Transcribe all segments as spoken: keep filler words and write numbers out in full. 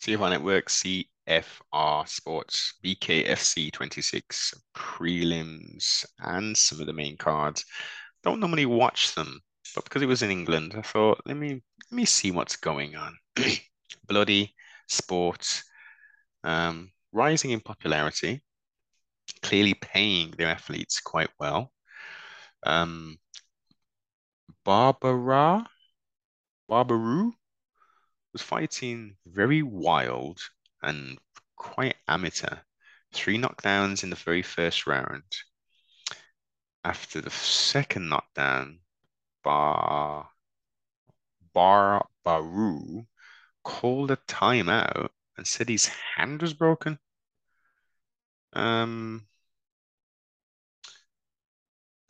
C F R Network, C F R Sports, B K F C twenty-six, prelims, and some of the main cards. Don't normally watch them, but because it was in England, I thought, let me let me see what's going on. Bloody sports, um, rising in popularity, clearly paying their athletes quite well. Um, Barbara, Barbaru was fighting very wild and quite amateur. Three knockdowns in the very first round. After the second knockdown, Bar Barbaru called a timeout and said his hand was broken. Um,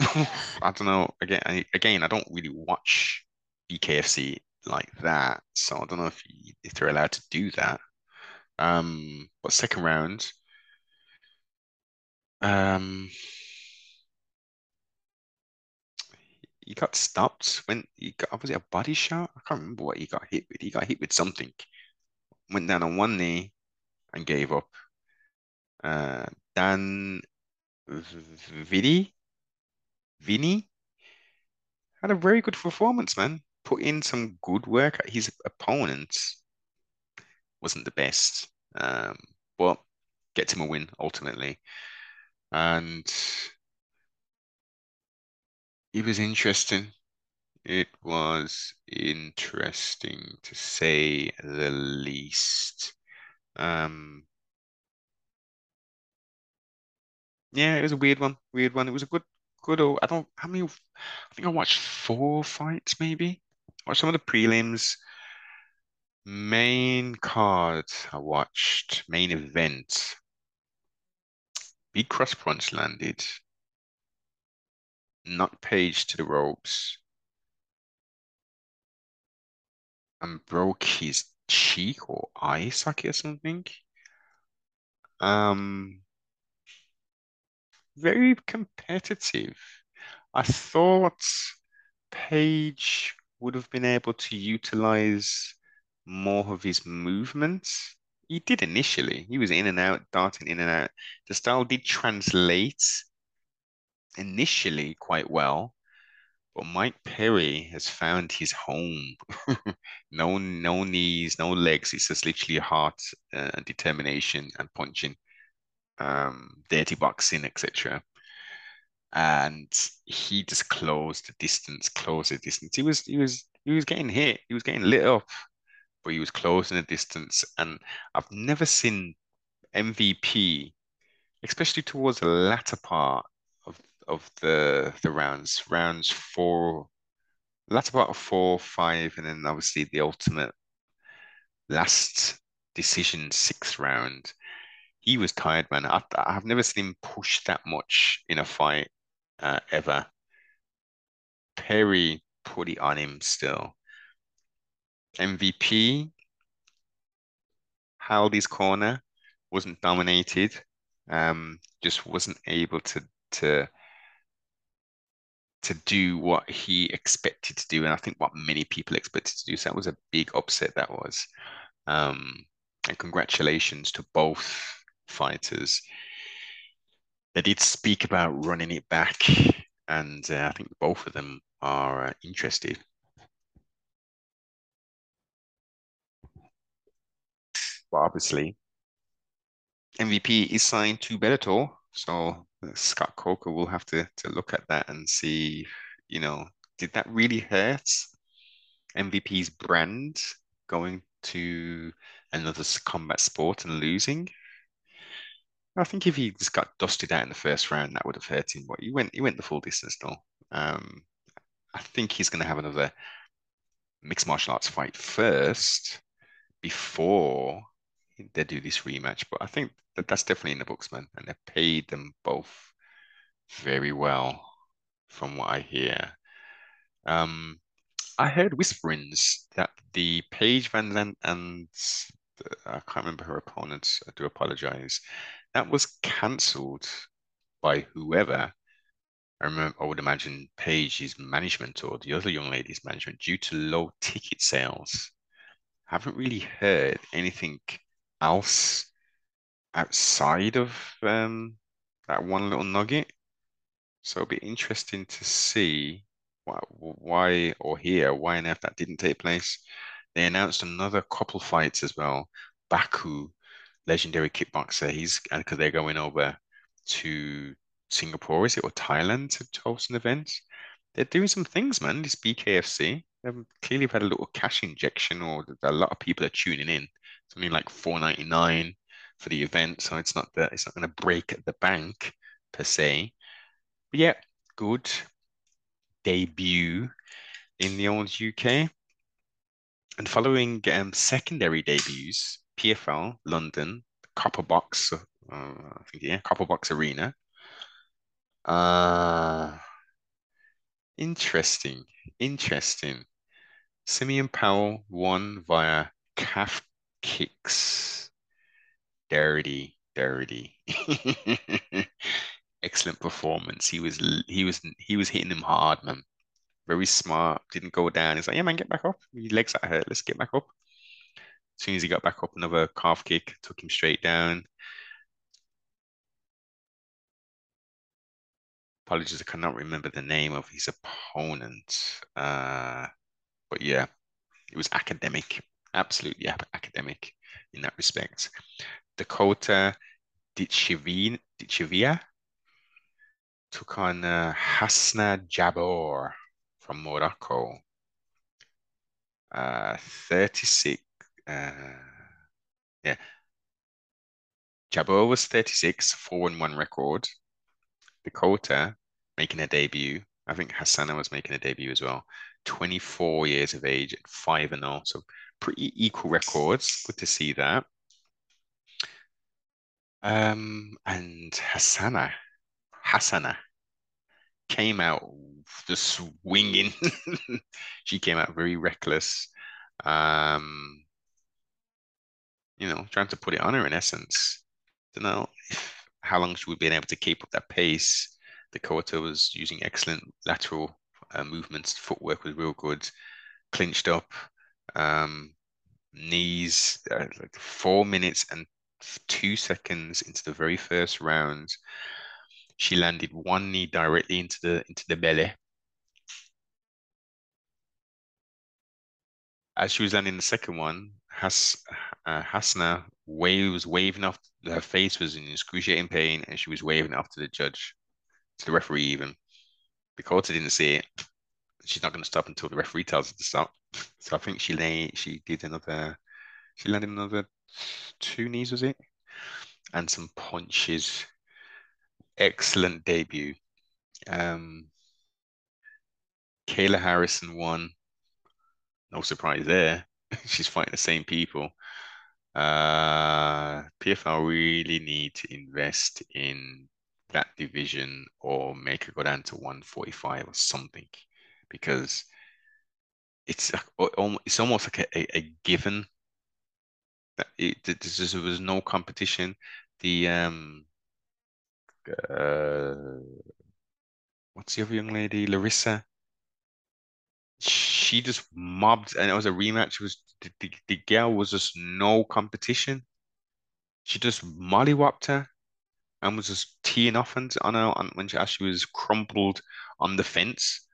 I don't know. Again, I, again, I don't really watch B K F C like that, so I don't know if you, if they're allowed to do that. Um, but second round, um. He got stopped when he got, was it a body shot? I can't remember what he got hit with. He got hit with something. Went down on one knee and gave up. Uh, Dan Vidi Vinny had a very good performance, man. Put in some good work. His opponent wasn't the best, um, but gets him a win ultimately. And it was interesting. It was interesting to say the least. Um, yeah, it was a weird one. Weird one. It was a good, good old. I don't. How many? I think I watched four fights, maybe. I watched some of the prelims. Main card. I watched main event. Big cross punch landed. Knocked Paige to the ropes and broke his cheek or eye socket or something. Um, very competitive. I thought Paige would have been able to utilize more of his movements. He did initially. He was in and out, darting in and out. The style did translate initially quite well, but Mike Perry has found his home. no no knees, no legs. It's just literally heart and uh, determination and punching, um, dirty boxing, et cetera. And he just closed the distance, closed the distance. He was he was he was getting hit, he was getting lit up, but he was closing the distance. And I've never seen M V P, especially towards the latter part of the the rounds, rounds four, that's about four, five, and then obviously the ultimate last decision, sixth round. He was tired, man. I, I've never seen him push that much in a fight uh, ever. Perry put it on him still. M V P held his corner, wasn't dominated, um, just wasn't able to to to do what he expected to do, and I think what many people expected to do. So that was a big upset, that was. Um, and congratulations to both fighters. They did speak about running it back, and uh, I think both of them are uh, interested. But obviously, M V P is signed to Bellator, so Scott Coker will have to, to look at that and see, you know, did that really hurt M V P's brand going to another combat sport and losing? I think if he just got dusted out in the first round, that would have hurt him. But he went, he went the full distance though. Um, I think he's going to have another mixed martial arts fight first before they do this rematch, but I think that that's definitely in the books, man. And they paid them both very well, from what I hear. Um, I heard whisperings that the Paige VanZant and the, I can't remember her opponents. I do apologize. That was cancelled by whoever. I remember. I would imagine Paige's management or the other young lady's management due to low ticket sales. haven't really heard anything else outside of um, that one little nugget. So it'll be interesting to see why, why or hear why on earth that didn't take place. They announced another couple fights as well. Baku, legendary kickboxer, he's because they're going over to Singapore, is it, or Thailand to host an event. They're doing some things, man. This B K F C, they've clearly had a little cash injection, or a lot of people are tuning in. It's only like four ninety-nine for the event, so it's not that it's not going to break the bank per se. But yeah, good debut in the old U K. And following um, secondary debuts, P F L London, Copper Box, uh, I think yeah, Copper Box Arena. Uh, interesting, interesting. Simeon Powell won via calf kicks. Darity, Darity. Excellent performance. He was, he was, he was hitting him hard, man. Very smart. Didn't go down. He's like, yeah, man, get back up. Your legs that hurt. Let's get back up. As soon as he got back up, another calf kick took him straight down. Apologies, I cannot remember the name of his opponent. Uh, but yeah, it was academic. Absolutely yeah, academic in that respect. Dakota Ditcheva took on uh, Hasna Jabor from Morocco. Uh, thirty-six. Uh, yeah. Jabor was thirty-six, four and one record. Dakota making a debut. I think Hasana was making a debut as well. twenty-four years of age at five and oh. So pretty equal records. Good to see that. Um, and Hasana, Hasana came out just swinging. She came out very reckless. Um, you know, trying to put it on her in essence. Don't know if how long she would have been able to keep up that pace. Dakota was using excellent lateral uh, movements. Footwork was real good. Clinched up. Um, knees, uh, like four minutes and two seconds into the very first round. She landed one knee directly into the, into the belly. As she was landing the second one, Has, uh, Hasna wave, was waving off. Her face was in excruciating pain, and she was waving off to the judge, to the referee even. Dakota didn't see it. She's not going to stop until the referee tells her to stop. So I think she lay, she did another, she landed another two knees, was it? And some punches. Excellent debut. Um, Kayla Harrison won. No surprise there. She's fighting the same people. Uh, P F L really need to invest in that division, or make it go down to one forty-five or something, because it's it's almost like a, a, a given that it, there was no competition. The um, uh, what's the other young lady, Larissa? She just mobbed, and it was a rematch. It was the, the, the girl was just no competition. She just mollywopped her and was just teeing off on her on, when she, as she was crumpled on the fence.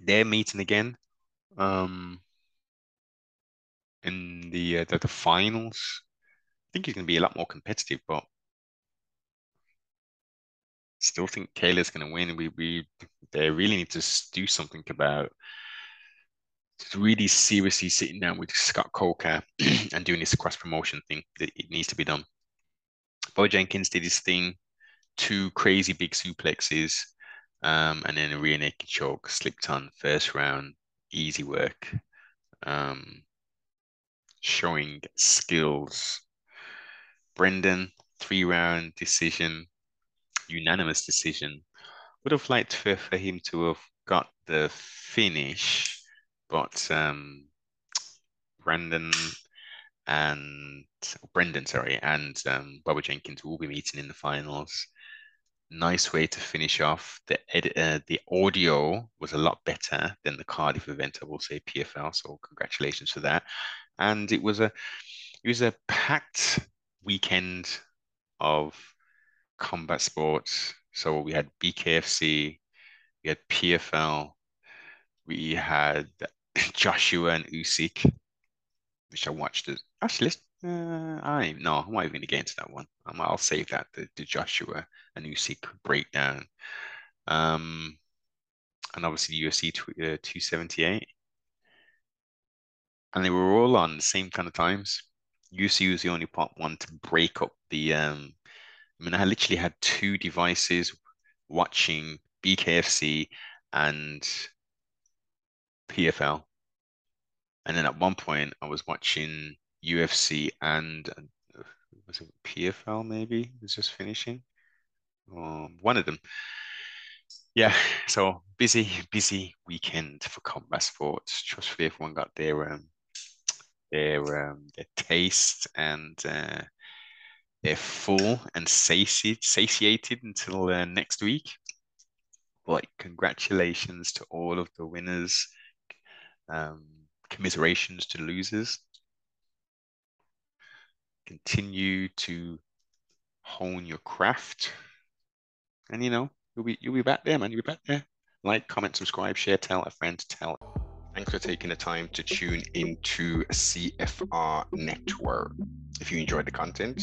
They're meeting again um, in the, uh, the the finals. I think it's going to be a lot more competitive, but still think Kayla's going to win. We we they really need to do something about really seriously sitting down with Scott Coker and doing this cross promotion thing. It needs to be done. Bo Jenkins did his thing, two crazy big suplexes, um, and then a rear naked choke, slipped on first round, easy work, um, showing skills. Brendan, three round decision. Unanimous decision. Would have liked for, for him to have got the finish, but um, Brendan and Brendan, sorry, and um, Bubba Jenkins will be meeting in the finals. nice way to finish off. The edit, uh, the audio was a lot better than the Cardiff event, I will say, P F L. So congratulations for that. And it was a it was a packed weekend of combat sports. So we had B K F C, we had P F L, we had Joshua and Usyk, which I watched. As, actually, uh, I no, I'm not even going to get into that one. Um, I'll save that, the, the Joshua and Usyk breakdown. Um, and obviously U F C two seventy-eight. And they were all on the same kind of times. U F C was the only part one to break up the... Um, I mean, I literally had two devices watching B K F C and P F L. And then at one point, I was watching U F C and, was it P F L maybe? It was just finishing. Um, one of them. Yeah, so busy, busy weekend for combat sports. Trustfully, everyone got their um, their, um, their taste and... Uh, They're full and satiated, satiated until uh, next week. But congratulations to all of the winners. Um, commiserations to losers. Continue to hone your craft. And, you know, you'll be, you'll be back there, man. You'll be back there. Like, comment, subscribe, share, tell a friend, tell. Thanks for taking the time to tune into C F R Network. If you enjoyed the content,